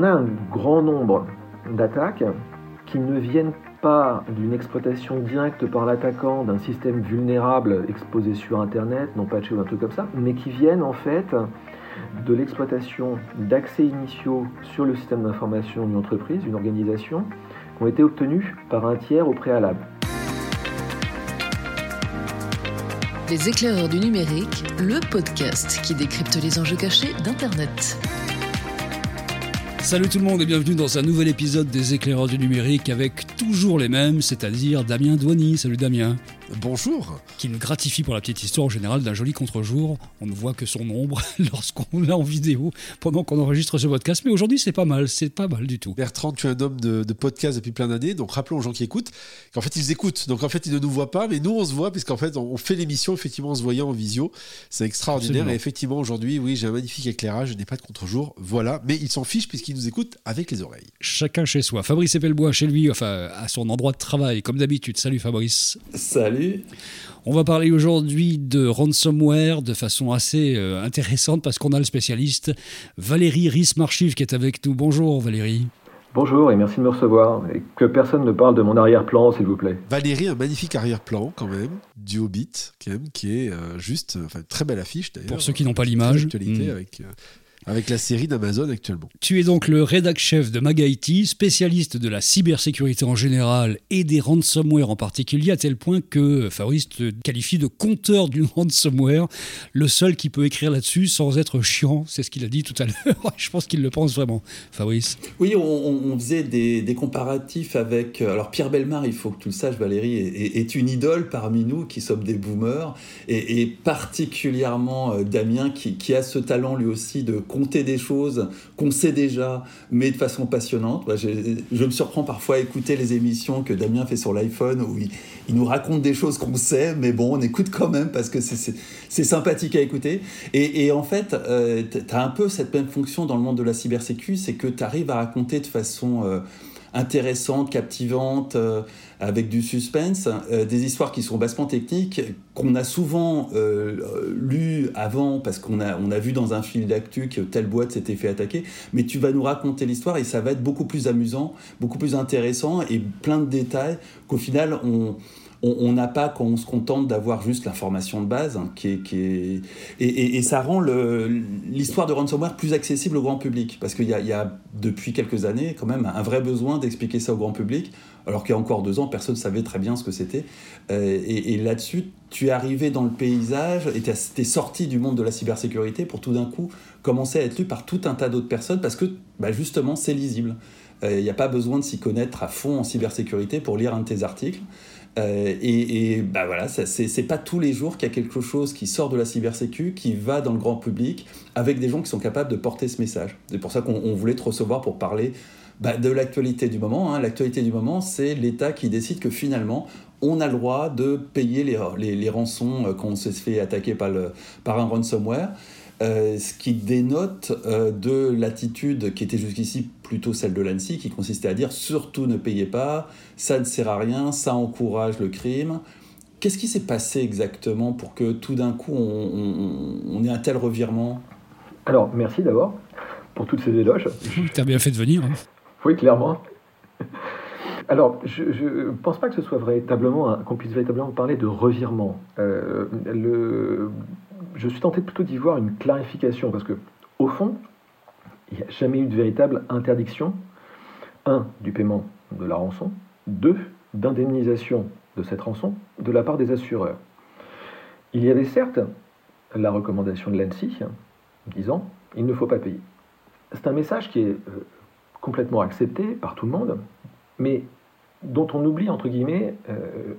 on a un grand nombre d'attaques qui ne viennent pas d'une exploitation directe par l'attaquant d'un système vulnérable exposé sur Internet, non patché ou un truc comme ça, mais qui viennent en fait de l'exploitation d'accès initiaux sur le système d'information d'une entreprise, d'une organisation, qui ont été obtenus par un tiers au préalable. Les éclaireurs du numérique, le podcast qui décrypte les enjeux cachés d'Internet. Salut tout le monde et bienvenue dans un nouvel épisode des éclaireurs du numérique avec toujours les mêmes, c'est-à-dire Damien Douani. Salut Damien. Bonjour. Qui nous gratifie pour la petite histoire en général d'un joli contre-jour. On ne voit que son ombre lorsqu'on l'a en vidéo pendant qu'on enregistre ce podcast. Mais aujourd'hui, c'est pas mal du tout. Bertrand, tu es un homme de podcast depuis plein d'années. Donc rappelons aux gens qui écoutent qu'en fait, ils écoutent. Donc en fait, ils ne nous voient pas, mais nous, on se voit puisqu'en fait, on fait l'émission effectivement en se voyant en visio. C'est extraordinaire. Absolument. Et effectivement, aujourd'hui, oui, j'ai un magnifique éclairage. Je n'ai pas de contre-jour. Voilà. Mais ils s'en fichent puisqu'ils nous écoute avec les oreilles. Chacun chez soi. Fabrice Epelboin chez lui, enfin à son endroit de travail, comme d'habitude. Salut Fabrice. Salut. On va parler aujourd'hui de ransomware de façon assez intéressante parce qu'on a le spécialiste Valéry Rieß-Marchive qui est avec nous. Bonjour Valéry. Bonjour et merci de me recevoir. Et que personne ne parle de mon arrière-plan, s'il vous plaît. Valéry, un magnifique arrière-plan quand même, du Hobbit, quand même, qui est juste, enfin très belle affiche d'ailleurs. Pour ceux qui n'ont pas l'image. Avec la série d'Amazon actuellement. Tu es donc le rédac-chef de Magaïti, spécialiste de la cybersécurité en général et des ransomware en particulier, à tel point que Fabrice te qualifie de conteur du ransomware, le seul qui peut écrire là-dessus sans être chiant. C'est ce qu'il a dit tout à l'heure. Je pense qu'il le pense vraiment, Fabrice. Oui, on faisait des comparatifs avec... Alors Pierre Bellemare, il faut que tu le saches, Valérie, est une idole parmi nous qui sommes des boomers, et particulièrement Damien qui a ce talent lui aussi de compter des choses qu'on sait déjà, mais de façon passionnante. Je me surprends parfois à écouter les émissions que Damien fait sur l'iPhone, où il nous raconte des choses qu'on sait, mais bon, on écoute quand même, parce que c'est sympathique à écouter. Et en fait, tu as un peu cette même fonction dans le monde de la cybersécu, c'est que tu arrives à raconter de façon... intéressante, captivante, avec du suspense, des histoires qui sont bassement techniques, qu'on a souvent lues avant, parce qu'on a vu dans un fil d'actu que telle boîte s'était fait attaquer, mais tu vas nous raconter l'histoire et ça va être beaucoup plus amusant, beaucoup plus intéressant et plein de détails qu'au final, on n'a pas quand on se contente d'avoir juste l'information de base hein, et ça rend l'histoire de ransomware plus accessible au grand public parce qu'il y a depuis quelques années quand même un vrai besoin d'expliquer ça au grand public alors qu'il y a encore 2 ans personne ne savait très bien ce que c'était et là-dessus tu es arrivé dans le paysage et tu es sorti du monde de la cybersécurité pour tout d'un coup commencer à être lu par tout un tas d'autres personnes parce que bah, justement c'est lisible, il n'y a pas besoin de s'y connaître à fond en cybersécurité pour lire un de tes articles. Bah voilà, ça, c'est pas tous les jours qu'il y a quelque chose qui sort de la cybersécu, qui va dans le grand public, avec des gens qui sont capables de porter ce message. C'est pour ça qu'on voulait te recevoir pour parler de l'actualité du moment. Hein. L'actualité du moment, c'est l'État qui décide que finalement, on a le droit de payer les rançons quand on se fait attaquer par un ransomware. Ce qui dénote de l'attitude qui était jusqu'ici plutôt celle de l'ANSSI, qui consistait à dire « surtout ne payez pas, ça ne sert à rien, ça encourage le crime ». Qu'est-ce qui s'est passé exactement pour que tout d'un coup on ait un tel revirement ? Alors, merci d'abord pour toutes ces éloges. T'as bien fait de venir. Hein. Oui, clairement. Alors, je ne pense pas que ce soit véritablement, qu'on puisse véritablement parler de revirement. Je suis tenté plutôt d'y voir une clarification, parce que, au fond, il n'y a jamais eu de véritable interdiction, 1, du paiement de la rançon, 2, d'indemnisation de cette rançon de la part des assureurs. Il y avait certes la recommandation de l'ANSSI, disant « il ne faut pas payer ». C'est un message qui est complètement accepté par tout le monde, mais dont on oublie, entre guillemets,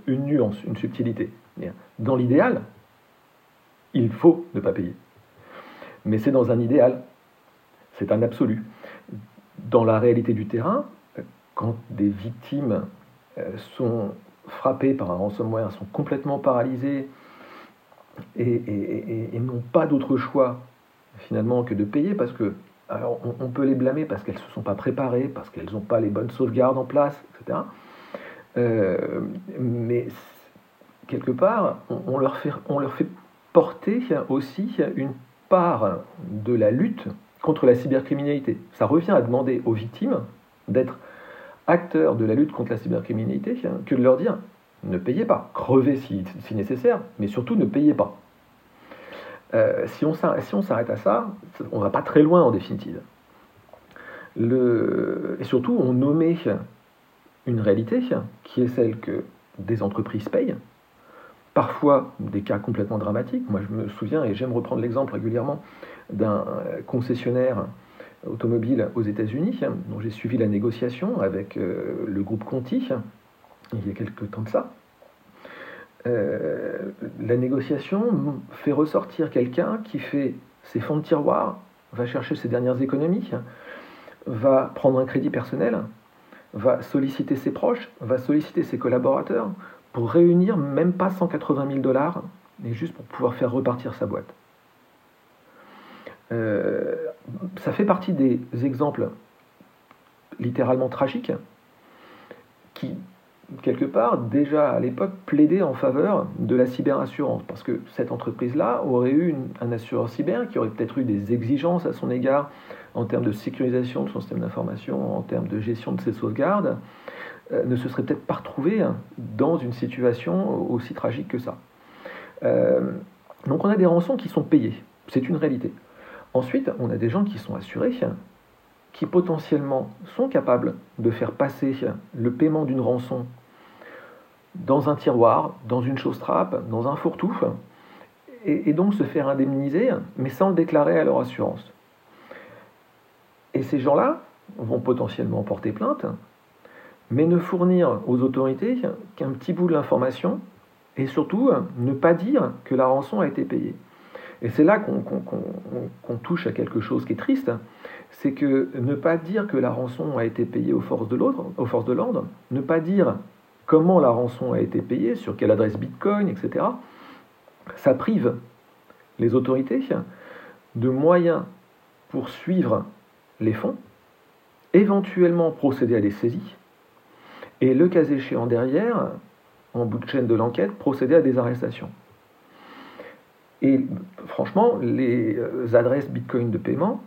une nuance, une subtilité. Dans l'idéal, il faut ne pas payer. Mais c'est dans un idéal, c'est un absolu. Dans la réalité du terrain, quand des victimes sont frappées par un ransomware, sont complètement paralysées et n'ont pas d'autre choix finalement que de payer, parce que, alors on peut les blâmer parce qu'elles ne se sont pas préparées, parce qu'elles n'ont pas les bonnes sauvegardes en place, etc. Mais quelque part, on leur fait porter aussi une part de la lutte contre la cybercriminalité. Ça revient à demander aux victimes d'être acteurs de la lutte contre la cybercriminalité que de leur dire « ne payez pas, crevez si nécessaire, mais surtout ne payez pas ». Si on s'arrête à ça, on ne va pas très loin en définitive. Et surtout, on nommait une réalité qui est celle que des entreprises payent, parfois des cas complètement dramatiques. Moi, je me souviens, et j'aime reprendre l'exemple régulièrement, d'un concessionnaire automobile aux États-Unis dont j'ai suivi la négociation avec le groupe Conti, il y a quelques temps de ça. La négociation fait ressortir quelqu'un qui fait ses fonds de tiroir, va chercher ses dernières économies, va prendre un crédit personnel, va solliciter ses proches, va solliciter ses collaborateurs pour réunir même pas 180 000 $, mais juste pour pouvoir faire repartir sa boîte. Ça fait partie des exemples littéralement tragiques qui, quelque part, déjà à l'époque, plaidaient en faveur de la cyberassurance, parce que cette entreprise-là aurait eu un assureur cyber qui aurait peut-être eu des exigences à son égard en termes de sécurisation de son système d'information, en termes de gestion de ses sauvegardes, ne se serait peut-être pas retrouvé dans une situation aussi tragique que ça. Donc on a des rançons qui sont payées, c'est une réalité. Ensuite, on a des gens qui sont assurés, qui potentiellement sont capables de faire passer le paiement d'une rançon dans un tiroir, dans une chausse-trappe, dans un fourre-tout, et donc se faire indemniser, mais sans le déclarer à leur assurance. Et ces gens-là vont potentiellement porter plainte, mais ne fournir aux autorités qu'un petit bout de l'information, et surtout ne pas dire que la rançon a été payée. Et c'est là qu'on touche à quelque chose qui est triste, c'est que ne pas dire que la rançon a été payée aux forces de l'ordre, ne pas dire comment la rançon a été payée, sur quelle adresse Bitcoin, etc., ça prive les autorités de moyens pour suivre les fonds, éventuellement procéder à des saisies, et le cas échéant derrière, en bout de chaîne de l'enquête, procéder à des arrestations. Et franchement, les adresses Bitcoin de paiement,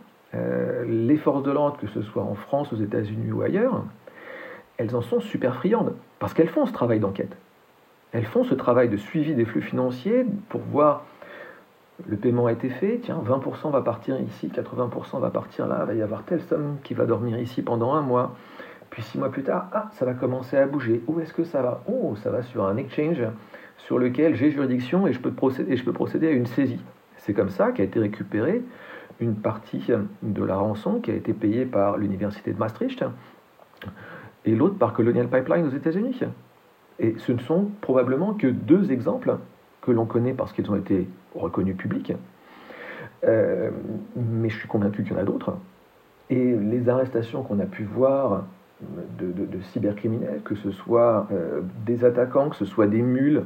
les forces de l'ordre, que ce soit en France, aux États-Unis ou ailleurs, elles en sont super friandes, parce qu'elles font ce travail d'enquête. Elles font ce travail de suivi des flux financiers pour voir le paiement a été fait, tiens, 20% va partir ici, 80% va partir là, il va y avoir telle somme qui va dormir ici pendant un mois, puis 6 mois plus tard, ah, ça va commencer à bouger, où est-ce que ça va? Oh, ça va sur un exchange sur lequel j'ai juridiction et je peux procéder à une saisie. C'est comme ça qu'a été récupérée une partie de la rançon qui a été payée par l'université de Maastricht et l'autre par Colonial Pipeline aux États-Unis. Et ce ne sont probablement que 2 exemples que l'on connaît parce qu'ils ont été reconnus publics, mais je suis convaincu qu'il y en a d'autres. Et les arrestations qu'on a pu voir de cybercriminels, que ce soit des attaquants, que ce soit des mules,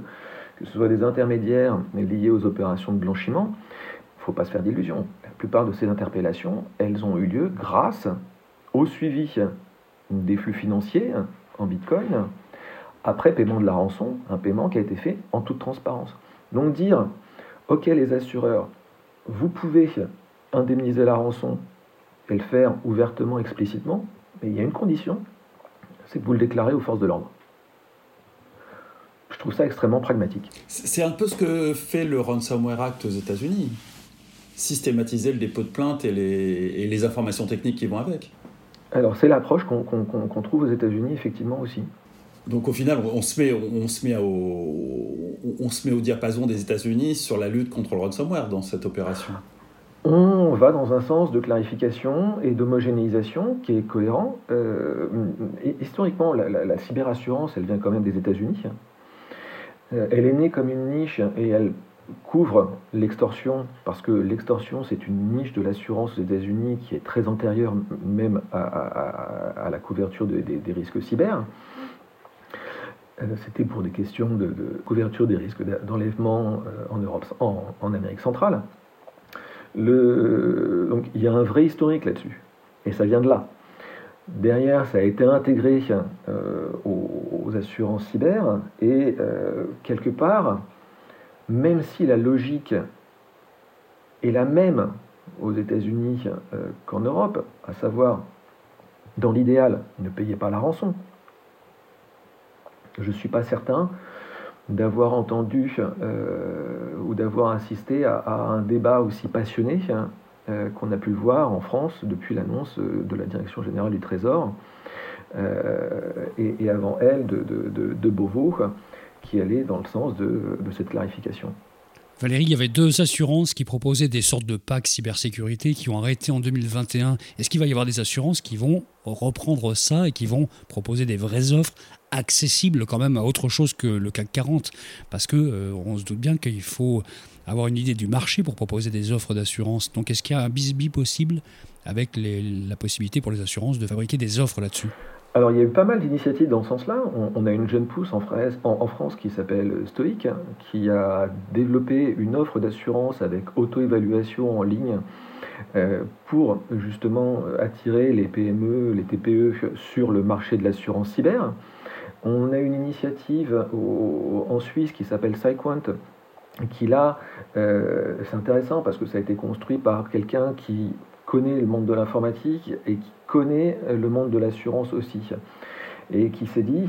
que ce soit des intermédiaires liés aux opérations de blanchiment, il ne faut pas se faire d'illusions. La plupart de ces interpellations, elles ont eu lieu grâce au suivi des flux financiers en Bitcoin après paiement de la rançon, un paiement qui a été fait en toute transparence. Donc dire, ok les assureurs, vous pouvez indemniser la rançon et le faire ouvertement, explicitement, mais il y a une condition, c'est que vous le déclarez aux forces de l'ordre. Je trouve ça extrêmement pragmatique. C'est un peu ce que fait le Ransomware Act aux États-Unis, systématiser le dépôt de plainte et les informations techniques qui vont avec. Alors c'est l'approche qu'on trouve aux États-Unis effectivement aussi. Donc au final, on se met au diapason des États-Unis sur la lutte contre le ransomware dans cette opération. On va dans un sens de clarification et d'homogénéisation qui est cohérent. Historiquement, la cyberassurance, elle vient quand même des États-Unis. Elle est née comme une niche et elle couvre l'extorsion, parce que l'extorsion, c'est une niche de l'assurance aux États-Unis qui est très antérieure même à la couverture des risques cyber. C'était pour des questions de couverture des risques d'enlèvement en Europe, en Amérique centrale. Donc il y a un vrai historique là-dessus, et ça vient de là. Derrière, ça a été intégré aux assurances cyber, et quelque part, même si la logique est la même aux États-Unis qu'en Europe, à savoir, dans l'idéal, ne payez pas la rançon. Je ne suis pas certain d'avoir entendu ou d'avoir assisté à un débat aussi passionné qu'on a pu le voir en France depuis l'annonce de la Direction Générale du Trésor et avant elle de Beauvau, qui allait dans le sens de cette clarification. Valérie, il y avait deux assurances qui proposaient des sortes de packs cybersécurité qui ont arrêté en 2021. Est-ce qu'il va y avoir des assurances qui vont reprendre ça et qui vont proposer des vraies offres accessibles quand même à autre chose que le CAC 40 ? Parce qu'on se doute bien qu'il faut avoir une idée du marché pour proposer des offres d'assurance. Donc est-ce qu'il y a un bisbis possible avec la possibilité pour les assurances de fabriquer des offres là-dessus ? Alors, il y a eu pas mal d'initiatives dans ce sens-là. On a une jeune pousse en France qui s'appelle Stoïc, qui a développé une offre d'assurance avec auto-évaluation en ligne pour justement attirer les PME, les TPE sur le marché de l'assurance cyber. On a une initiative en Suisse qui s'appelle SciQuant, qui là, c'est intéressant parce que ça a été construit par quelqu'un qui connaît le monde de l'informatique et qui connaît le monde de l'assurance aussi, et qui s'est dit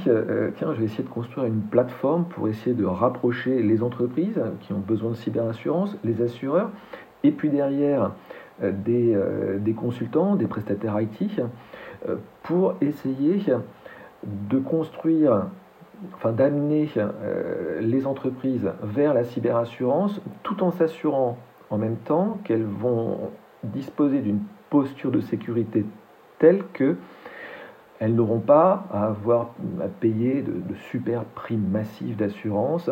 tiens, je vais essayer de construire une plateforme pour essayer de rapprocher les entreprises qui ont besoin de cyberassurance, les assureurs, et puis derrière des consultants, des prestataires IT, pour essayer de construire, enfin d'amener les entreprises vers la cyberassurance, tout en s'assurant en même temps qu'elles vont disposer d'une posture de sécurité telle qu'elles n'auront pas à payer de super primes massives d'assurance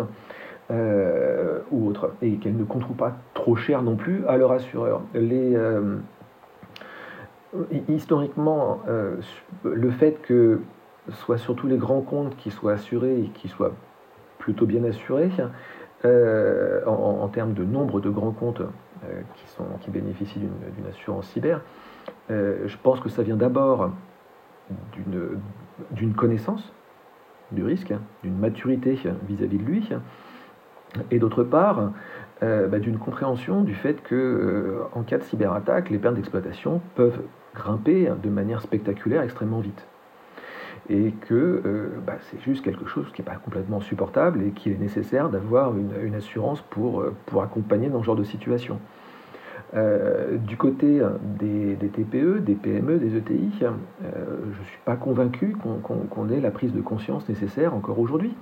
ou autre, et qu'elles ne compteront pas trop cher non plus à leur assureur. Historiquement, le fait que ce soit surtout les grands comptes qui soient assurés et qui soient plutôt bien assurés, en termes de nombre de grands comptes qui bénéficient d'une assurance cyber, je pense que ça vient d'abord d'une connaissance du risque, d'une maturité vis-à-vis de lui, et d'autre part, d'une compréhension du fait que, en cas de cyberattaque, les pertes d'exploitation peuvent grimper de manière spectaculaire extrêmement vite. Et que c'est juste quelque chose qui n'est pas complètement supportable et qu'il est nécessaire d'avoir une assurance pour accompagner dans ce genre de situation. Du côté des TPE, des PME, des ETI, je ne suis pas convaincu qu'on ait la prise de conscience nécessaire encore aujourd'hui.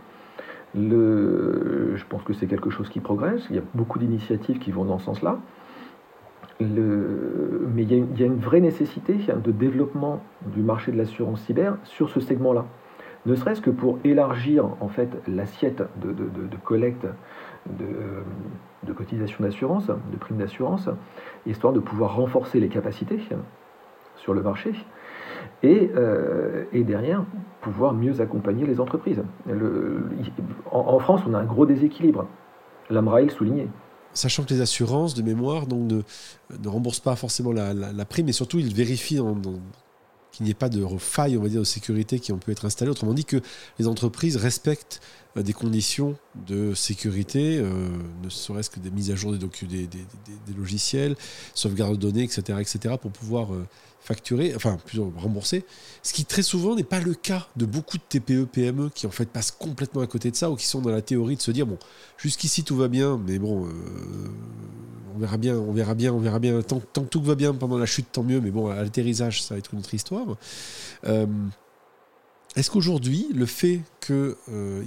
Je pense que c'est quelque chose qui progresse, il y a beaucoup d'initiatives qui vont dans ce sens-là. Mais il y a une vraie nécessité de développement du marché de l'assurance cyber sur ce segment-là. Ne serait-ce que pour élargir en fait, l'assiette de collecte de cotisation d'assurance, de prime d'assurance, histoire de pouvoir renforcer les capacités sur le marché et derrière pouvoir mieux accompagner les entreprises. En France, on a un gros déséquilibre, l'AMRAE le soulignait. Sachant que les assurances de mémoire donc, ne remboursent pas forcément la prime, et surtout ils vérifient qu'il n'y ait pas de faille, on va dire, de sécurité qui ont pu être installées. Autrement dit que les entreprises respectent des conditions de sécurité, ne serait-ce que des mises à jour des logiciels, sauvegarde de données, etc. pour pouvoir facturer, enfin plutôt rembourser. Ce qui très souvent n'est pas le cas de beaucoup de TPE-PME qui en fait passent complètement à côté de ça ou qui sont dans la théorie de se dire bon, jusqu'ici tout va bien, mais bon, on verra bien. Tant que tout va bien pendant la chute, tant mieux. Mais bon, à l'atterrissage, ça va être une autre histoire. Est-ce qu'aujourd'hui, le fait qu'il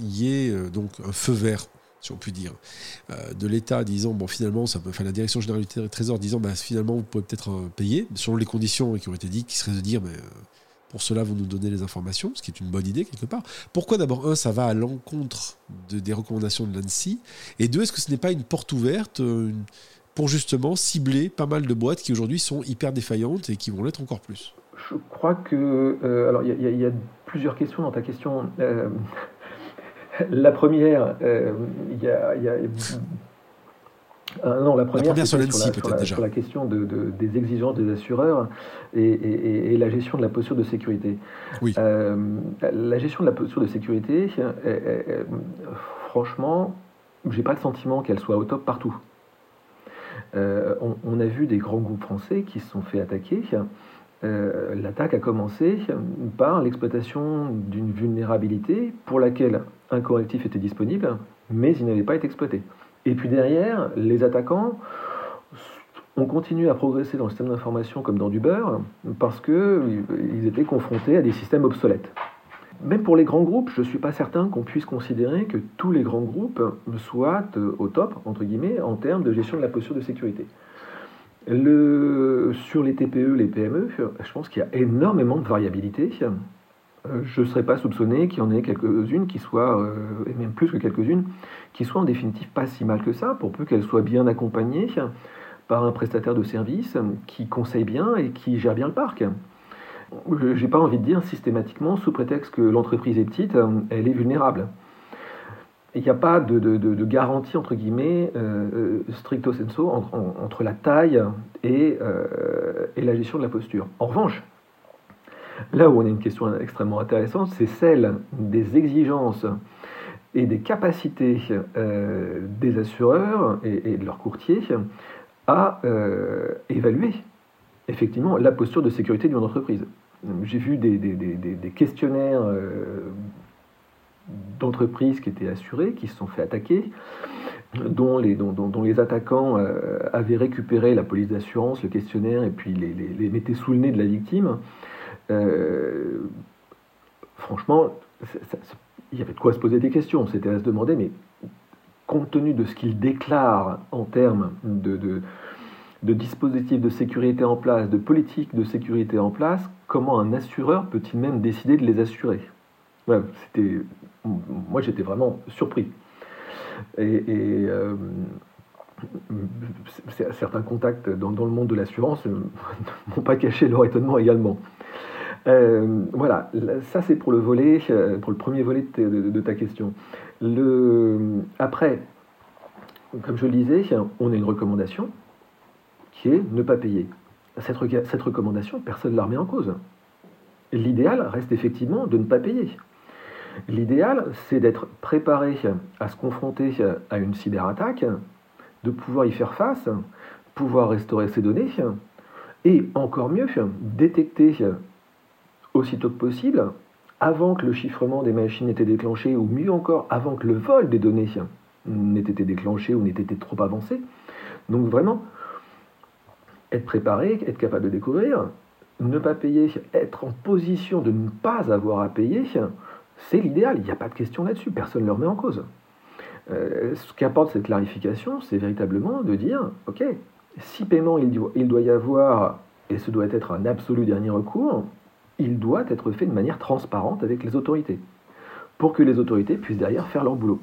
y ait donc un feu vert, si on peut dire, de l'État disant, bon finalement, la Direction Générale du Trésor disant, finalement, vous pouvez peut-être payer, selon les conditions qui ont été dites, qui seraient de dire, mais pour cela, vous nous donnez les informations, ce qui est une bonne idée quelque part. Pourquoi d'abord, ça va à l'encontre des recommandations de l'ANSSI, et deux, est-ce que ce n'est pas une porte ouverte pour justement cibler pas mal de boîtes qui aujourd'hui sont hyper défaillantes et qui vont l'être encore plus ? Je crois que... alors, il y a plusieurs questions dans ta question. La première... La première, sur la question des exigences des assureurs et la gestion de la posture de sécurité. Oui. La gestion de la posture de sécurité, franchement, j'ai pas le sentiment qu'elle soit au top partout. On a vu des grands groupes français qui se sont fait attaquer. L'attaque a commencé par l'exploitation d'une vulnérabilité pour laquelle un correctif était disponible, mais il n'avait pas été exploité. Et puis derrière, les attaquants ont continué à progresser dans le système d'information comme dans du beurre, parce qu'ils étaient confrontés à des systèmes obsolètes. Même pour les grands groupes, je ne suis pas certain qu'on puisse considérer que tous les grands groupes soient au top, entre guillemets, en termes de gestion de la posture de sécurité. Sur les TPE, les PME, je pense qu'il y a énormément de variabilité. Je ne serais pas soupçonné qu'il y en ait quelques-unes qui soient, et même plus que quelques-unes, qui soient en définitive pas si mal que ça, pour peu qu'elles soient bien accompagnées par un prestataire de service qui conseille bien et qui gère bien le parc. Je n'ai pas envie de dire systématiquement, sous prétexte que l'entreprise est petite, elle est vulnérable. Il n'y a pas de garantie, entre guillemets, stricto sensu entre la taille et la gestion de la posture. En revanche, là où on a une question extrêmement intéressante, c'est celle des exigences et des capacités des assureurs et de leurs courtiers à évaluer effectivement la posture de sécurité d'une entreprise. J'ai vu des questionnaires d'entreprises qui étaient assurées, qui se sont fait attaquer, dont les attaquants avaient récupéré la police d'assurance, le questionnaire, et puis les mettaient sous le nez de la victime. Franchement, il y avait de quoi se poser des questions. C'était à se demander, mais compte tenu de ce qu'ils déclarent en termes de dispositifs de sécurité en place, de politiques de sécurité en place, comment un assureur peut-il même décider de les assurer ? Ouais, moi, j'étais vraiment surpris. Et certains contacts dans le monde de l'assurance ne m'ont pas caché leur étonnement également. Voilà, ça c'est pour le premier volet de ta question. Après, comme je le disais, on a une recommandation qui est ne pas payer. Cette recommandation, personne ne la remet en cause. L'idéal reste effectivement de ne pas payer. L'idéal, c'est d'être préparé à se confronter à une cyberattaque, de pouvoir y faire face, pouvoir restaurer ses données, et encore mieux, détecter aussitôt que possible, avant que le chiffrement des machines n'ait été déclenché, ou mieux encore, avant que le vol des données n'ait été déclenché ou n'ait été trop avancé. Donc vraiment, être préparé, être capable de découvrir, ne pas payer, être en position de ne pas avoir à payer, c'est l'idéal. Il n'y a pas de question là-dessus, personne ne le remet en cause. Ce qu'apporte cette clarification, c'est véritablement de dire, ok, si paiement il doit y avoir, et ce doit être un absolu dernier recours, il doit être fait de manière transparente avec les autorités, pour que les autorités puissent derrière faire leur boulot.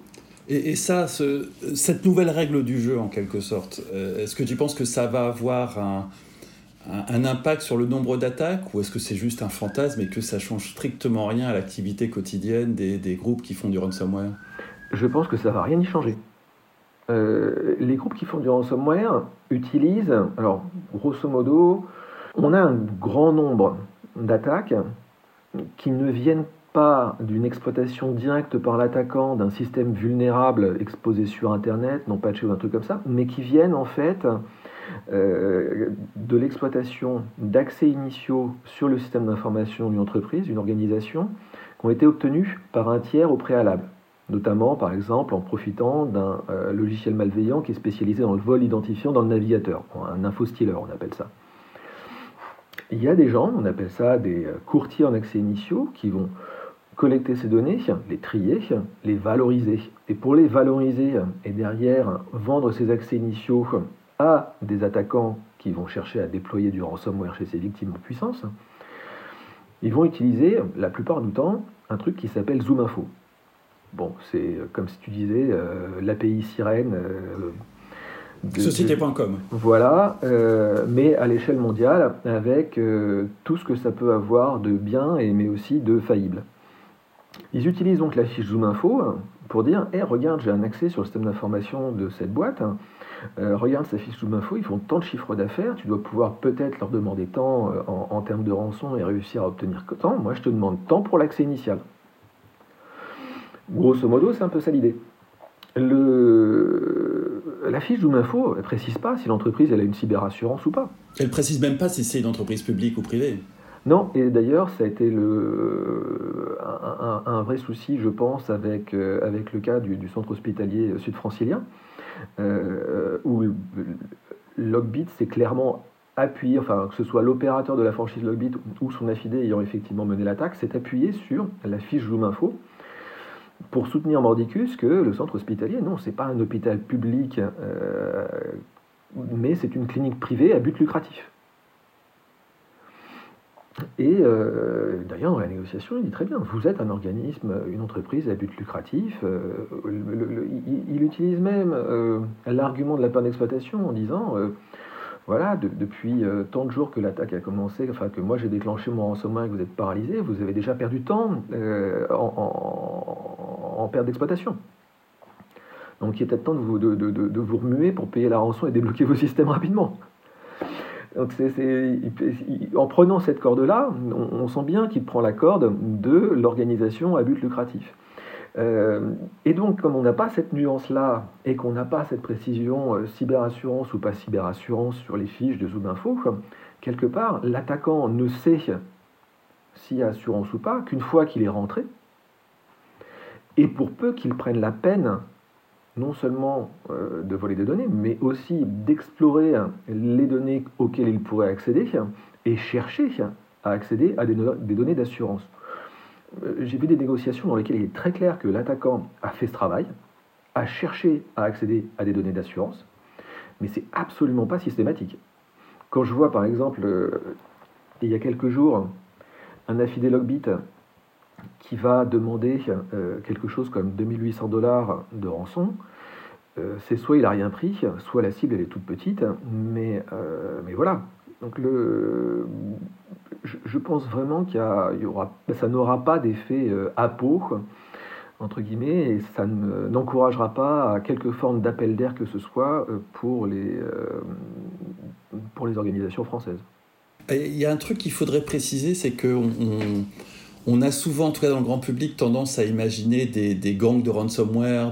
Et ça, cette nouvelle règle du jeu, en quelque sorte, est-ce que tu penses que ça va avoir un impact sur le nombre d'attaques, ou est-ce que c'est juste un fantasme et que ça change strictement rien à l'activité quotidienne des groupes qui font du ransomware ? Je pense que ça ne va rien y changer. Les groupes qui font du ransomware utilisent, alors grosso modo, on a un grand nombre d'attaques qui ne viennent pas d'une exploitation directe par l'attaquant d'un système vulnérable exposé sur Internet, non patché ou un truc comme ça, mais qui viennent en fait de l'exploitation d'accès initiaux sur le système d'information d'une entreprise, d'une organisation, qui ont été obtenus par un tiers au préalable, notamment par exemple en profitant d'un logiciel malveillant qui est spécialisé dans le vol identifiant dans le navigateur, un infostealer on appelle ça. Il y a des gens, on appelle ça des courtiers en accès initiaux, qui vont collecter ces données, les trier, les valoriser. Et pour les valoriser et derrière vendre ces accès initiaux à des attaquants qui vont chercher à déployer du ransomware chez ces victimes en puissance, ils vont utiliser la plupart du temps un truc qui s'appelle ZoomInfo. Bon, c'est comme si tu disais l'API sirène... Société.com. Voilà, mais à l'échelle mondiale, avec tout ce que ça peut avoir de bien, mais aussi de faillible. Ils utilisent donc la fiche ZoomInfo pour dire hey, « Regarde, j'ai un accès sur le système d'information de cette boîte. Regarde sa fiche ZoomInfo, ils font tant de chiffres d'affaires. Tu dois pouvoir peut-être leur demander tant en termes de rançon et réussir à obtenir tant. Moi, je te demande tant pour l'accès initial. » Grosso modo, c'est un peu ça l'idée. la fiche ZoomInfo ne précise pas si l'entreprise elle a une cyberassurance ou pas. Elle ne précise même pas si c'est une entreprise publique ou privée. Non, et d'ailleurs, ça a été un vrai souci, je pense, avec le cas du centre hospitalier sud-francilien, où LockBit s'est clairement appuyé, enfin, que ce soit l'opérateur de la franchise LockBit ou son affidé ayant effectivement mené l'attaque, s'est appuyé sur la fiche ZoomInfo pour soutenir mordicus que le centre hospitalier, non, c'est pas un hôpital public, mais c'est une clinique privée à but lucratif. Et d'ailleurs, dans la négociation, il dit très bien, vous êtes un organisme, une entreprise à but lucratif. Il utilise même l'argument de la perte d'exploitation en disant, voilà, depuis tant de jours que l'attaque a commencé, enfin que moi j'ai déclenché mon ransomware et que vous êtes paralysé, vous avez déjà perdu temps en perte d'exploitation. Donc il était temps de vous remuer pour payer la rançon et débloquer vos systèmes rapidement. Donc en prenant cette corde-là, on sent bien qu'il prend la corde de l'organisation à but lucratif. Et donc, comme on n'a pas cette nuance-là et qu'on n'a pas cette précision cyberassurance ou pas cyberassurance sur les fiches de ZoomInfo, quelque part, l'attaquant ne sait s'il y a assurance ou pas qu'une fois qu'il est rentré. Et pour peu qu'il prenne la peine non seulement de voler des données, mais aussi d'explorer les données auxquelles il pourrait accéder et chercher à accéder à des données d'assurance. J'ai vu des négociations dans lesquelles il est très clair que l'attaquant a fait ce travail, a cherché à accéder à des données d'assurance, mais c'est absolument pas systématique. Quand je vois par exemple, il y a quelques jours, un affidé LockBit qui va demander quelque chose comme $2 800 de rançon, c'est soit il n'a rien pris, soit la cible elle est toute petite, mais voilà. Donc je pense vraiment ça n'aura pas d'effet à peau, entre guillemets, et ça n'encouragera pas à quelque forme d'appel d'air que ce soit pour les organisations françaises. Il y a un truc qu'il faudrait préciser, c'est que on a souvent, en tout cas dans le grand public, tendance à imaginer des gangs de ransomware,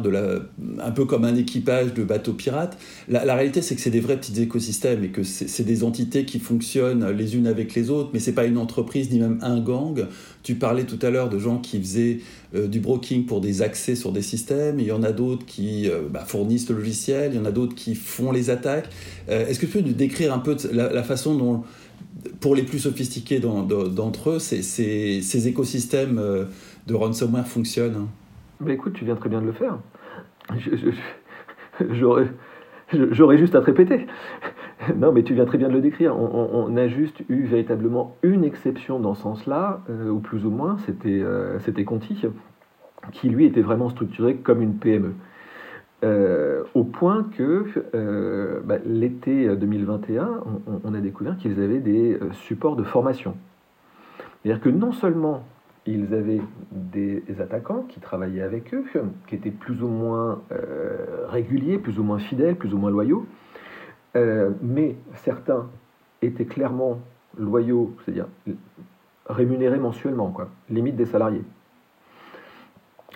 un peu comme un équipage de bateaux pirates. La réalité, c'est que c'est des vrais petits écosystèmes et que c'est des entités qui fonctionnent les unes avec les autres, mais c'est pas une entreprise ni même un gang. Tu parlais tout à l'heure de gens qui faisaient du broking pour des accès sur des systèmes. Il y en a d'autres qui fournissent le logiciel, il y en a d'autres qui font les attaques. Est-ce que tu peux nous décrire un peu la façon dont... Pour les plus sophistiqués d'entre eux, ces écosystèmes de ransomware fonctionnent. Bah écoute, tu viens très bien de le faire. J'aurais juste à te répéter. Non, mais tu viens très bien de le décrire. On a juste eu véritablement une exception dans ce sens-là, ou plus ou moins, c'était Conti, qui lui était vraiment structuré comme une PME. Au point que l'été 2021, on a découvert qu'ils avaient des supports de formation. C'est-à-dire que non seulement ils avaient des attaquants qui travaillaient avec eux, qui étaient plus ou moins réguliers, plus ou moins fidèles, plus ou moins loyaux, mais certains étaient clairement loyaux, c'est-à-dire rémunérés mensuellement, quoi, limite des salariés,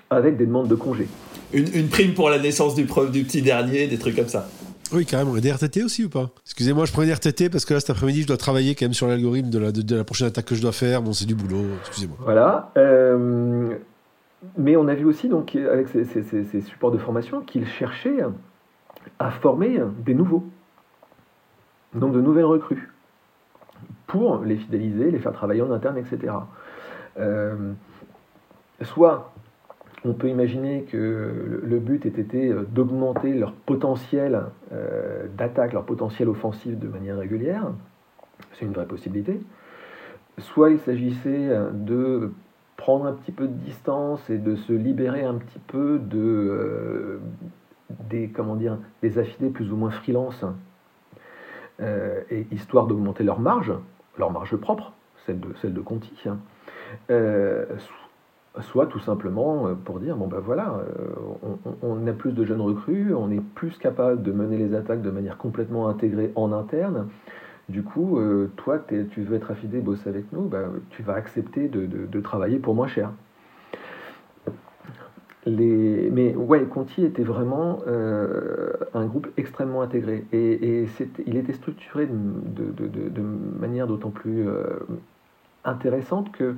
avec des demandes de congés. Une prime pour la naissance du petit dernier, des trucs comme ça. Oui, carrément. Et des RTT aussi ou pas ? Excusez-moi, je prends des RTT parce que là, cet après-midi, je dois travailler quand même sur l'algorithme de la prochaine attaque que je dois faire. Bon, c'est du boulot, excusez-moi. Voilà. Mais on a vu aussi, donc, avec ces supports de formation, qu'ils cherchaient à former des nouveaux. Donc, de nouvelles recrues. Pour les fidéliser, les faire travailler en interne, etc. Soit... On peut imaginer que le but ait été d'augmenter leur potentiel d'attaque, leur potentiel offensif de manière régulière. C'est une vraie possibilité. Soit il s'agissait de prendre un petit peu de distance et de se libérer un petit peu des affidés plus ou moins freelance, et histoire d'augmenter leur marge propre, celle de Conti. Soit tout simplement pour dire, on a plus de jeunes recrues, on est plus capable de mener les attaques de manière complètement intégrée en interne. Du coup, toi, tu veux être affidé, bosser avec nous, tu vas accepter de travailler pour moins cher. Mais ouais, Conti était vraiment un groupe extrêmement intégré. Il était structuré de manière d'autant plus intéressante qu'il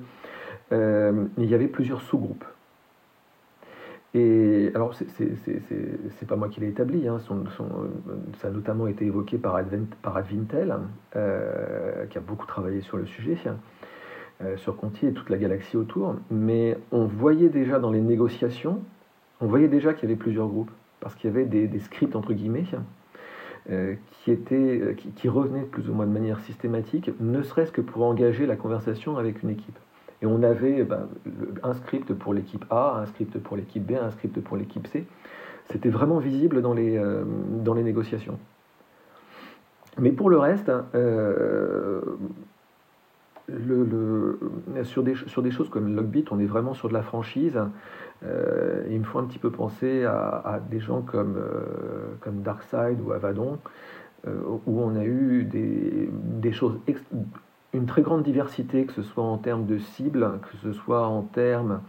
y avait plusieurs sous-groupes. Et alors, c'est pas moi qui l'ai établi, hein. Ça a notamment été évoqué par AdvinTel, qui a beaucoup travaillé sur le sujet, sur Conti et toute la galaxie autour. Mais on voyait déjà dans les négociations, on voyait déjà qu'il y avait plusieurs groupes, parce qu'il y avait des scripts, entre guillemets, qui revenaient plus ou moins de manière systématique, ne serait-ce que pour engager la conversation avec une équipe. Et on avait un script pour l'équipe A, un script pour l'équipe B, un script pour l'équipe C. C'était vraiment visible dans les négociations. Mais pour le reste, sur des choses comme LockBit, on est vraiment sur de la franchise. Il me faut un petit peu penser à des gens comme DarkSide ou Avadon, où on a eu des choses une très grande diversité, que ce soit en termes de cibles, que ce soit en termes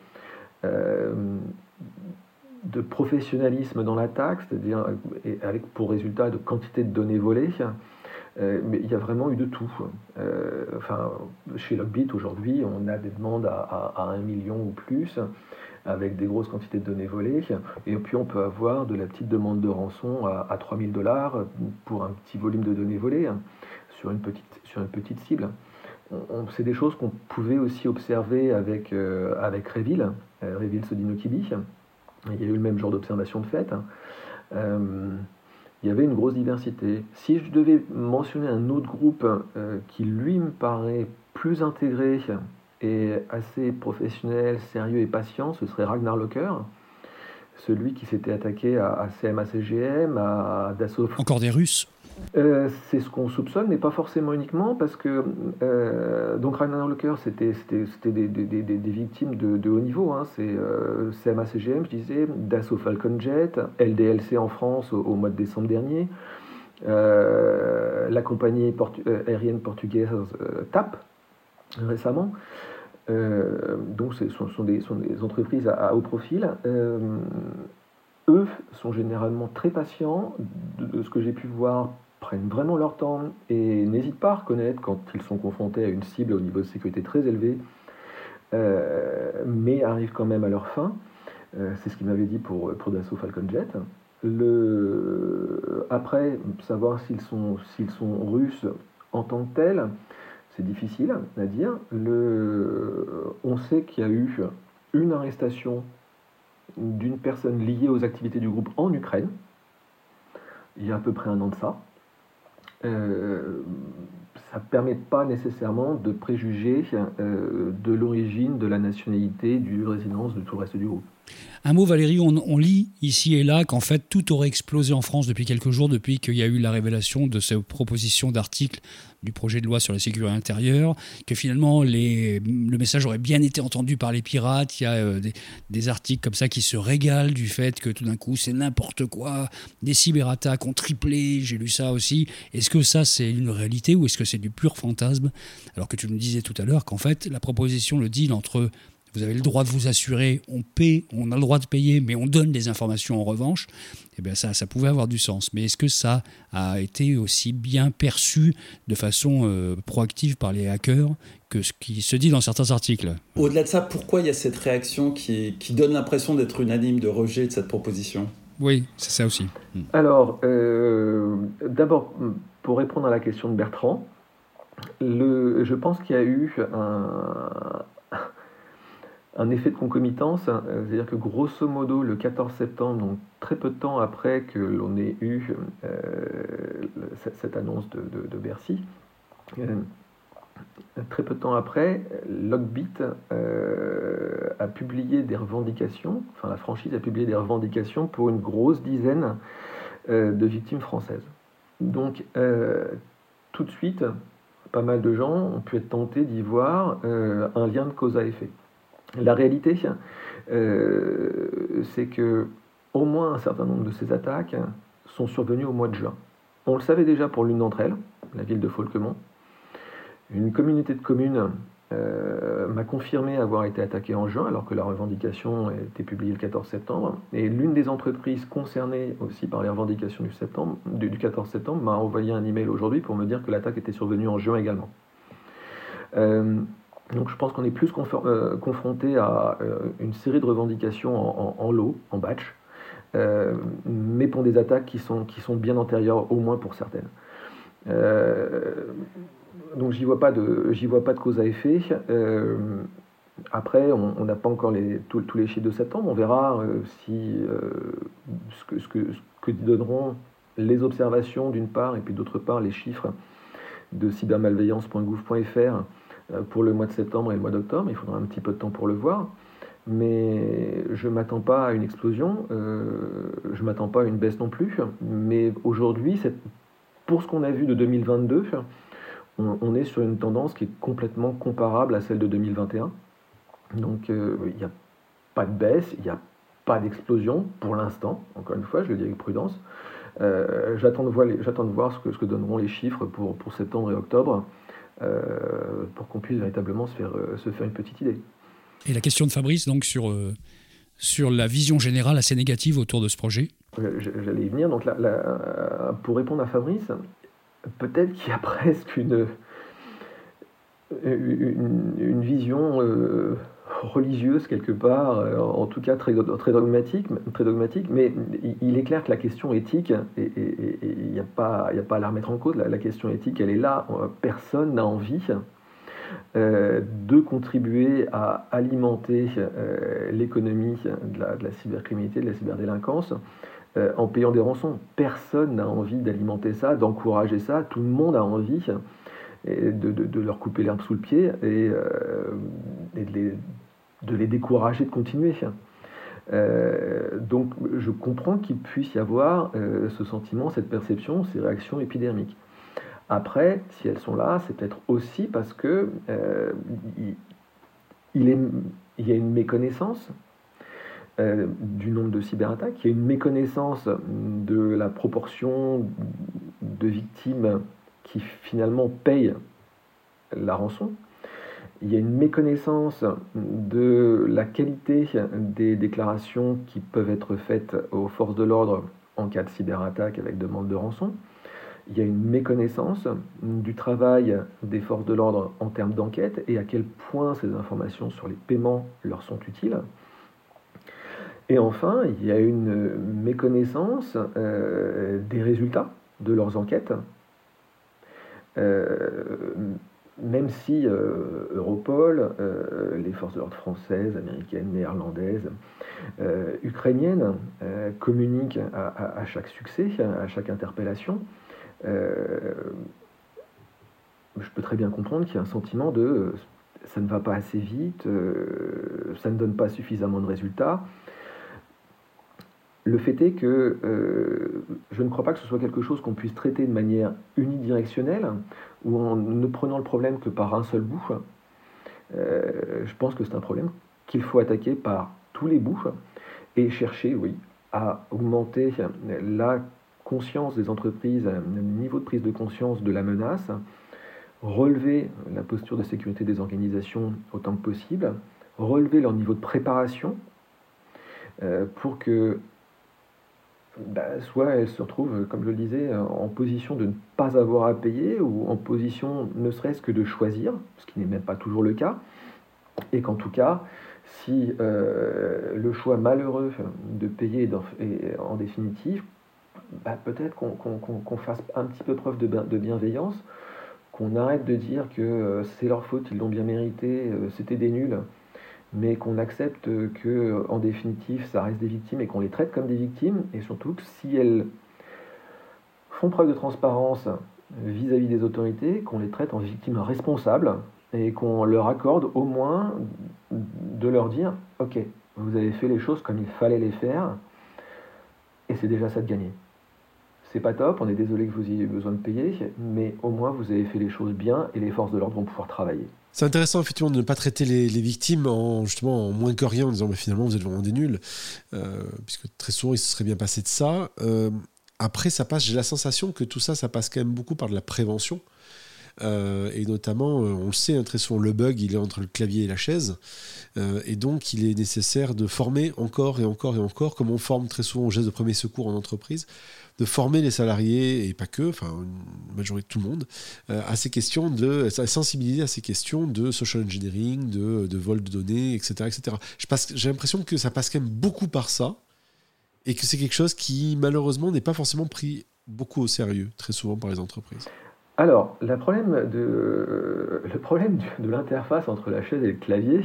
de professionnalisme dans l'attaque, c'est-à-dire avec pour résultat de quantité de données volées, mais il y a vraiment eu de tout. Chez LockBit, aujourd'hui, on a des demandes à 1 million ou plus, avec des grosses quantités de données volées, et puis on peut avoir de la petite demande de rançon à 3 000 $ pour un petit volume de données volées, sur une petite cible. C'est des choses qu'on pouvait aussi observer avec REvil, Sodinokibi. Il y a eu le même genre d'observation de fait. Il y avait une grosse diversité. Si je devais mentionner un autre groupe qui, lui, me paraît plus intégré et assez professionnel, sérieux et patient, ce serait Ragnar Locker, celui qui s'était attaqué à CMACGM, à Dassault. Encore des Russes. C'est ce qu'on soupçonne, mais pas forcément uniquement, parce que donc Ragnar Locker, c'était des victimes de haut niveau. Hein. C'est CMACGM, je disais, Dassault Falcon Jet, LDLC en France au mois de décembre dernier, la compagnie aérienne portugaise TAP récemment. Donc ce sont des entreprises à haut profil. Eux sont généralement très patients, de ce que j'ai pu voir, prennent vraiment leur temps et n'hésitent pas à reconnaître quand ils sont confrontés à une cible au niveau de sécurité très élevé, mais arrivent quand même à leur fin. C'est ce qu'ils m'avaient dit pour Dassault Falcon Jet. Après, savoir s'ils sont russes en tant que tels, c'est difficile à dire. On sait qu'il y a eu une arrestation d'une personne liée aux activités du groupe en Ukraine, il y a à peu près 1 an de ça. Ça ne permet pas nécessairement de préjuger de l'origine, de la nationalité, du lieu de résidence, de tout le reste du groupe. Un mot, Valérie, on lit ici et là qu'en fait tout aurait explosé en France depuis quelques jours, depuis qu'il y a eu la révélation de ces propositions d'articles du projet de loi sur la sécurité intérieure, que finalement le message aurait bien été entendu par les pirates. Il y a des articles comme ça qui se régalent du fait que tout d'un coup c'est n'importe quoi, des cyberattaques ont triplé, j'ai lu ça aussi. Est-ce que ça c'est une réalité ou est-ce que c'est du pur fantasme ? Alors que tu nous disais tout à l'heure qu'en fait la proposition, le deal entre... Vous avez le droit de vous assurer, on paie, on a le droit de payer, mais on donne des informations en revanche. Eh bien ça pouvait avoir du sens. Mais est-ce que ça a été aussi bien perçu de façon proactive par les hackers que ce qui se dit dans certains articles ? Au-delà de ça, pourquoi il y a cette réaction qui donne l'impression d'être unanime de rejet de cette proposition ? Oui, c'est ça aussi. Alors, d'abord, pour répondre à la question de Bertrand, je pense qu'il y a eu un effet de concomitance, c'est-à-dire que grosso modo le 14 septembre, donc très peu de temps après que l'on ait eu cette annonce de Bercy, très peu de temps après, LockBit a publié des revendications, enfin la franchise a publié des revendications pour une grosse dizaine de victimes françaises. Donc tout de suite, pas mal de gens ont pu être tentés d'y voir un lien de cause à effet. La réalité, c'est que au moins un certain nombre de ces attaques sont survenues au mois de juin. On le savait déjà pour l'une d'entre elles, la ville de Folquemont. Une communauté de communes m'a confirmé avoir été attaqué en juin, alors que la revendication a été publiée le 14 septembre. Et l'une des entreprises concernées aussi par les revendications du 14 septembre m'a envoyé un email aujourd'hui pour me dire que l'attaque était survenue en juin également. Donc je pense qu'on est plus confronté à une série de revendications en lot, en batch, mais pour des attaques qui sont bien antérieures, au moins pour certaines. Donc j'y vois pas de cause à effet. Après, on n'a pas encore tous les chiffres de septembre. On verra si ce que donneront les observations d'une part et puis d'autre part les chiffres de cybermalveillance.gouv.fr pour le mois de septembre et le mois d'octobre. Il faudra un petit peu de temps pour le voir. Mais je ne m'attends pas à une explosion. Je ne m'attends pas à une baisse non plus. Mais aujourd'hui, pour ce qu'on a vu de 2022... on est sur une tendance qui est complètement comparable à celle de 2021. Donc, il n'y a pas de baisse, il n'y a pas d'explosion pour l'instant. Encore une fois, je le dis avec prudence. J'attends de voir ce que donneront les chiffres pour septembre et octobre pour qu'on puisse véritablement se faire une petite idée. Et la question de Fabrice, donc, sur la vision générale assez négative autour de ce projet. J'allais y venir. Donc, là, pour répondre à Fabrice... Peut-être qu'il y a presque une vision religieuse quelque part, en tout cas très dogmatique, mais il est clair que la question éthique, et il n'y a pas à la remettre en cause, la question éthique, elle est là, personne n'a envie de contribuer à alimenter l'économie de la cybercriminalité, de la cyberdélinquance, en payant des rançons. Personne n'a envie d'alimenter ça, d'encourager ça. Tout le monde a envie de leur couper l'herbe sous le pied et de les décourager de continuer. Donc je comprends qu'il puisse y avoir ce sentiment, cette perception, ces réactions épidermiques. Après, si elles sont là, c'est peut-être aussi parce que il y a une méconnaissance du nombre de cyberattaques, il y a une méconnaissance de la proportion de victimes qui finalement payent la rançon, il y a une méconnaissance de la qualité des déclarations qui peuvent être faites aux forces de l'ordre en cas de cyberattaque avec demande de rançon, il y a une méconnaissance du travail des forces de l'ordre en termes d'enquête et à quel point ces informations sur les paiements leur sont utiles. Et enfin, il y a une méconnaissance des résultats de leurs enquêtes, même si Europol, les forces de l'ordre françaises, américaines, néerlandaises, ukrainiennes communiquent à chaque succès, à chaque interpellation. Je peux très bien comprendre qu'il y a un sentiment de ça ne va pas assez vite, ça ne donne pas suffisamment de résultats. Le fait est que je ne crois pas que ce soit quelque chose qu'on puisse traiter de manière unidirectionnelle ou en ne prenant le problème que par un seul bout. Je pense que c'est un problème qu'il faut attaquer par tous les bouts et chercher, oui, à augmenter la conscience des entreprises, le niveau de prise de conscience de la menace, relever la posture de sécurité des organisations autant que possible, relever leur niveau de préparation pour que soit elles se retrouvent, comme je le disais, en position de ne pas avoir à payer ou en position ne serait-ce que de choisir, ce qui n'est même pas toujours le cas, et qu'en tout cas, si le choix malheureux de payer est en définitive, peut-être qu'on fasse un petit peu preuve de bienveillance, qu'on arrête de dire que c'est leur faute, ils l'ont bien mérité, c'était des nuls, mais qu'on accepte que, en définitive, ça reste des victimes et qu'on les traite comme des victimes, et surtout que si elles font preuve de transparence vis-à-vis des autorités, qu'on les traite en victimes responsables et qu'on leur accorde au moins de leur dire « Ok, vous avez fait les choses comme il fallait les faire, et c'est déjà ça de gagner. C'est pas top, on est désolé que vous ayez besoin de payer, mais au moins vous avez fait les choses bien et les forces de l'ordre vont pouvoir travailler. » C'est intéressant effectivement de ne pas traiter les victimes en moins que rien, en disant finalement vous êtes vraiment des nuls, puisque très souvent il se serait bien passé de ça. Après ça passe, j'ai la sensation que tout ça passe quand même beaucoup par de la prévention, Et notamment, on le sait, très souvent le bug, il est entre le clavier et la chaise. Et donc, il est nécessaire de former encore et encore et encore, comme on forme très souvent aux gestes de premier secours en entreprise, de former les salariés, et pas que, enfin une majorité de tout le monde, à ces questions, à sensibiliser à ces questions de social engineering, de vol de données, etc. etc. J'ai l'impression que ça passe quand même beaucoup par ça, et que c'est quelque chose qui, malheureusement, n'est pas forcément pris beaucoup au sérieux, très souvent par les entreprises. Alors, le problème de l'interface entre la chaise et le clavier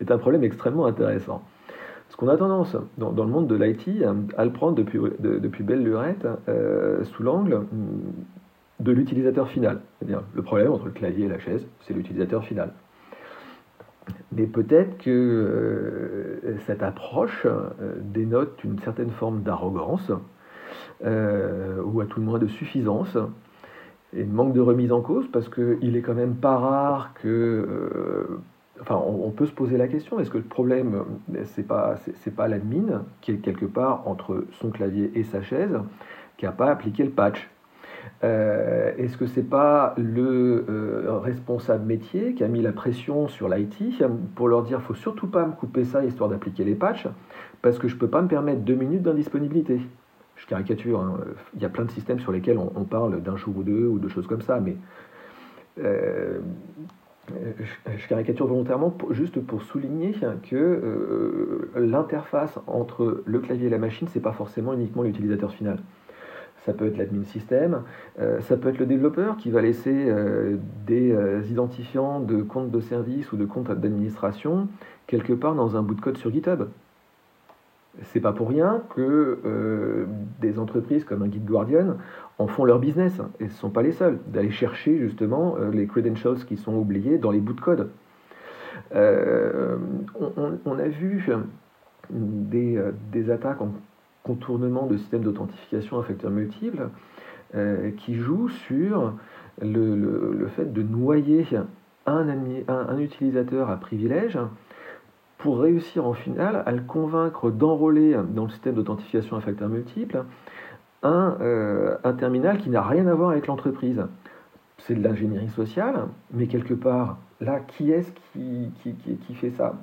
est un problème extrêmement intéressant. Parce qu'on a tendance, dans le monde de l'IT, à le prendre depuis belle lurette sous l'angle de l'utilisateur final. C'est-à-dire, le problème entre le clavier et la chaise, c'est l'utilisateur final. Mais peut-être que cette approche dénote une certaine forme d'arrogance, ou à tout le moins de suffisance, et de manque de remise en cause, parce qu'il est quand même pas rare que... on peut se poser la question, est-ce que le problème, c'est pas la mine qui est quelque part entre son clavier et sa chaise, qui n'a pas appliqué le patch ? Est-ce que c'est pas le responsable métier qui a mis la pression sur l'IT pour leur dire « faut surtout pas me couper ça histoire d'appliquer les patchs, parce que je peux pas me permettre 2 minutes d'indisponibilité ». Je caricature, Il y a plein de systèmes sur lesquels on parle d'un jour ou deux, ou de choses comme ça, mais... Je caricature volontairement juste pour souligner que l'interface entre le clavier et la machine, c'est pas forcément uniquement l'utilisateur final. Ça peut être l'admin système, ça peut être le développeur qui va laisser des identifiants de compte de service ou de compte d'administration quelque part dans un bout de code sur GitHub. C'est pas pour rien que des entreprises comme un GitGuardian en font leur business, et ce ne sont pas les seuls, d'aller chercher justement les credentials qui sont oubliés dans les bouts de code. On a vu des attaques en contournement de systèmes d'authentification à facteurs multiples qui jouent sur le fait de noyer un utilisateur à privilèges pour réussir en finale à le convaincre d'enrôler dans le système d'authentification à facteurs multiples un terminal qui n'a rien à voir avec l'entreprise. C'est de l'ingénierie sociale, mais quelque part, là, qui est-ce qui fait ça ?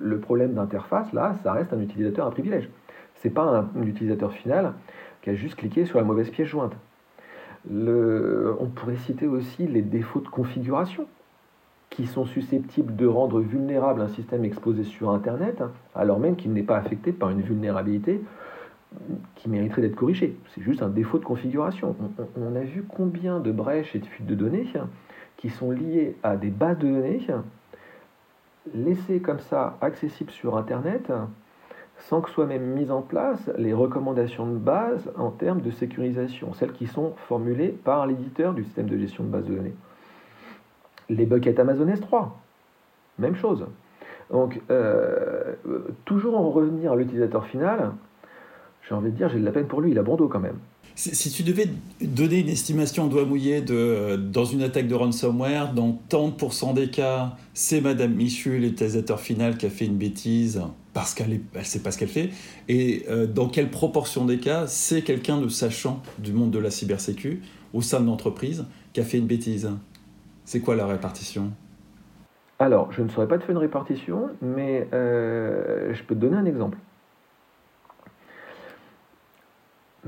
Le problème d'interface, là, ça reste un utilisateur à privilège. C'est pas un utilisateur final qui a juste cliqué sur la mauvaise pièce jointe. On pourrait citer aussi les défauts de configuration qui sont susceptibles de rendre vulnérable un système exposé sur Internet, alors même qu'il n'est pas affecté par une vulnérabilité qui mériterait d'être corrigé. C'est juste un défaut de configuration. On a vu combien de brèches et de fuites de données qui sont liées à des bases de données laissées comme ça, accessibles sur Internet, sans que soient même mises en place les recommandations de base en termes de sécurisation, celles qui sont formulées par l'éditeur du système de gestion de base de données. Les buckets Amazon S3, même chose. Donc, toujours en revenir à l'utilisateur final, j'ai envie de dire, j'ai de la peine pour lui, il a bon dos quand même. Si tu devais donner une estimation doigt mouillé dans une attaque de ransomware, dans tant de % des cas, c'est Madame Michu, l'utilisateur final, qui a fait une bêtise parce qu'elle ne sait pas ce qu'elle fait, et dans quelle proportion des cas, c'est quelqu'un de sachant du monde de la cybersécu, au sein de l'entreprise, qui a fait une bêtise ? C'est quoi la répartition ? Alors, je ne saurais pas te faire une répartition, mais je peux te donner un exemple.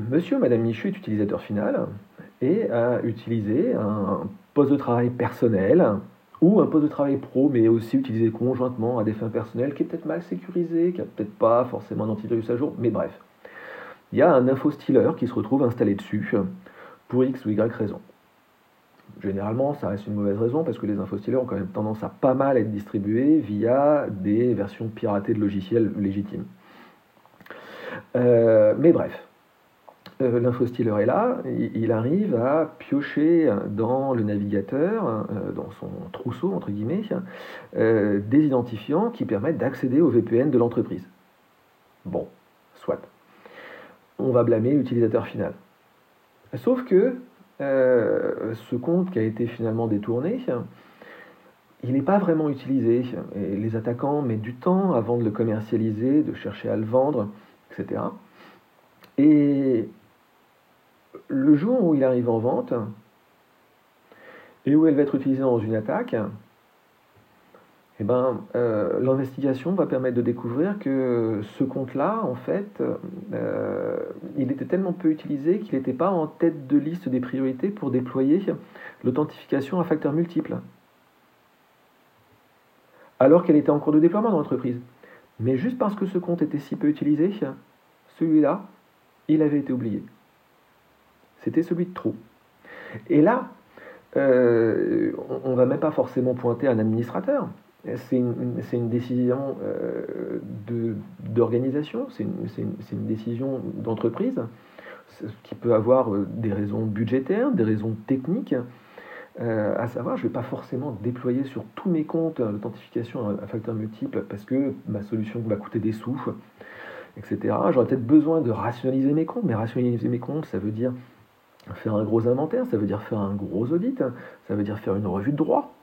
Monsieur ou Madame Michu est utilisateur final et a utilisé un poste de travail personnel ou un poste de travail pro, mais aussi utilisé conjointement à des fins personnelles, qui est peut-être mal sécurisé, qui n'a peut-être pas forcément un antivirus à jour, mais bref. Il y a un infostealer qui se retrouve installé dessus pour X ou Y raison. Généralement, ça reste une mauvaise raison parce que les infostealers ont quand même tendance à pas mal être distribués via des versions piratées de logiciels légitimes. Mais bref. L'infostealer est là, il arrive à piocher dans le navigateur, dans son trousseau, entre guillemets, des identifiants qui permettent d'accéder au VPN de l'entreprise. Bon, soit. On va blâmer l'utilisateur final. Sauf que ce compte qui a été finalement détourné, il n'est pas vraiment utilisé. Et les attaquants mettent du temps avant de le commercialiser, de chercher à le vendre, etc. Et le jour où il arrive en vente, Et où elle va être utilisée dans une attaque ? Eh ben, l'investigation va permettre de découvrir que ce compte-là, en fait, il était tellement peu utilisé qu'il n'était pas en tête de liste des priorités pour déployer l'authentification à facteurs multiples, alors qu'elle était en cours de déploiement dans l'entreprise. Mais juste parce que ce compte était si peu utilisé, celui-là, il avait été oublié. C'était celui de trop. Et là, on ne va même pas forcément pointer un administrateur. C'est une décision d'organisation, c'est une décision d'entreprise qui peut avoir des raisons budgétaires, des raisons techniques, à savoir, je ne vais pas forcément déployer sur tous mes comptes l'authentification à facteur multiple parce que ma solution va coûter des sous, etc. J'aurais peut-être besoin de rationaliser mes comptes, mais rationaliser mes comptes, ça veut dire faire un gros inventaire, ça veut dire faire un gros audit, ça veut dire faire une revue de droit.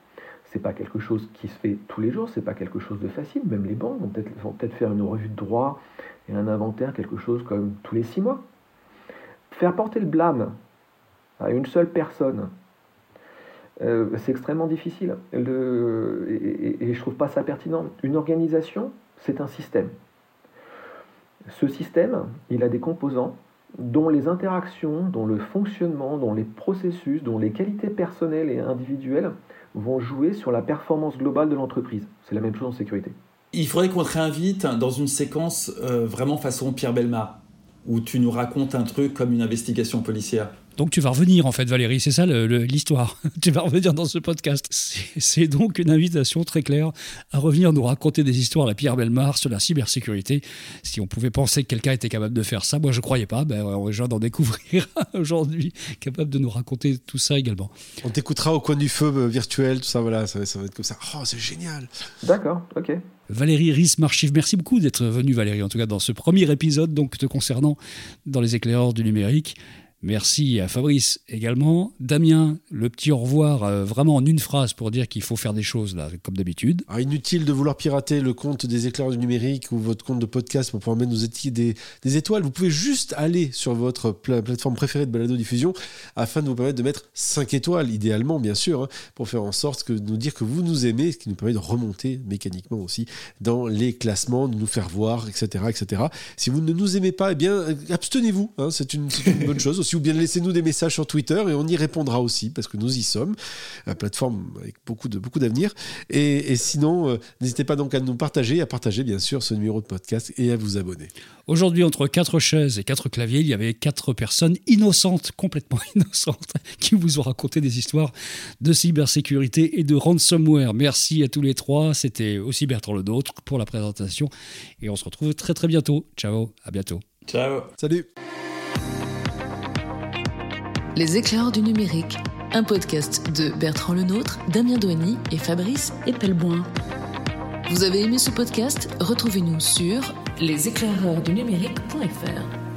C'est pas quelque chose qui se fait tous les jours, c'est pas quelque chose de facile. Même les banques vont peut-être faire une revue de droit et un inventaire, quelque chose comme tous les 6 mois. Faire porter le blâme à une seule personne, c'est extrêmement difficile. Et je trouve pas ça pertinent. Une organisation, c'est un système. Ce système, il a des composants dont les interactions, dont le fonctionnement, dont les processus, dont les qualités personnelles et individuelles vont jouer sur la performance globale de l'entreprise. C'est la même chose en sécurité. Il faudrait qu'on te réinvite dans une séquence vraiment façon Pierre Bellemare, où tu nous racontes un truc comme une investigation policière. Donc tu vas revenir en fait, Valérie, c'est ça l'histoire. Tu vas revenir dans ce podcast. C'est donc une invitation très claire à revenir nous raconter des histoires à Pierre Bellemare sur la cybersécurité. Si on pouvait penser que quelqu'un était capable de faire ça, moi je ne croyais pas, on est déjà d'en découvrir aujourd'hui, capable de nous raconter tout ça également. On t'écoutera au coin du feu virtuel, tout ça, voilà, ça va être comme ça. Oh, c'est génial. D'accord, ok. Valéry Rieß-Marchive, merci beaucoup d'être venu, Valérie, en tout cas dans ce premier épisode donc, te concernant dans les éclaireurs du numérique. Merci à Fabrice également. Damien, le petit au revoir, vraiment en une phrase pour dire qu'il faut faire des choses, là, comme d'habitude. Alors, inutile de vouloir pirater le compte des éclaireurs du numérique ou votre compte de podcast pour pouvoir mettre nos des étoiles. Vous pouvez juste aller sur votre plateforme préférée de balado-diffusion afin de vous permettre de mettre 5 étoiles, idéalement, bien sûr, hein, pour faire en sorte de nous dire que vous nous aimez, ce qui nous permet de remonter mécaniquement aussi dans les classements, de nous faire voir, etc. etc. Si vous ne nous aimez pas, eh bien, abstenez-vous. Hein, c'est une bonne chose aussi. Ou bien laissez-nous des messages sur Twitter et on y répondra aussi parce que nous y sommes, la plateforme avec beaucoup d'avenir. Et sinon, n'hésitez pas donc à nous partager, bien sûr ce numéro de podcast et à vous abonner. Aujourd'hui, entre 4 chaises et 4 claviers, il y avait 4 personnes innocentes, complètement innocentes, qui vous ont raconté des histoires de cybersécurité et de ransomware. Merci à tous les 3. C'était aussi Bertrand Lodot pour la présentation et on se retrouve très très bientôt. Ciao, à bientôt. Ciao. Salut. Les éclaireurs du numérique, un podcast de Bertrand Lenôtre, Damien Douani et Fabrice Epelboin. Vous avez aimé ce podcast ? Retrouvez-nous sur leséclaireursdunumérique.fr.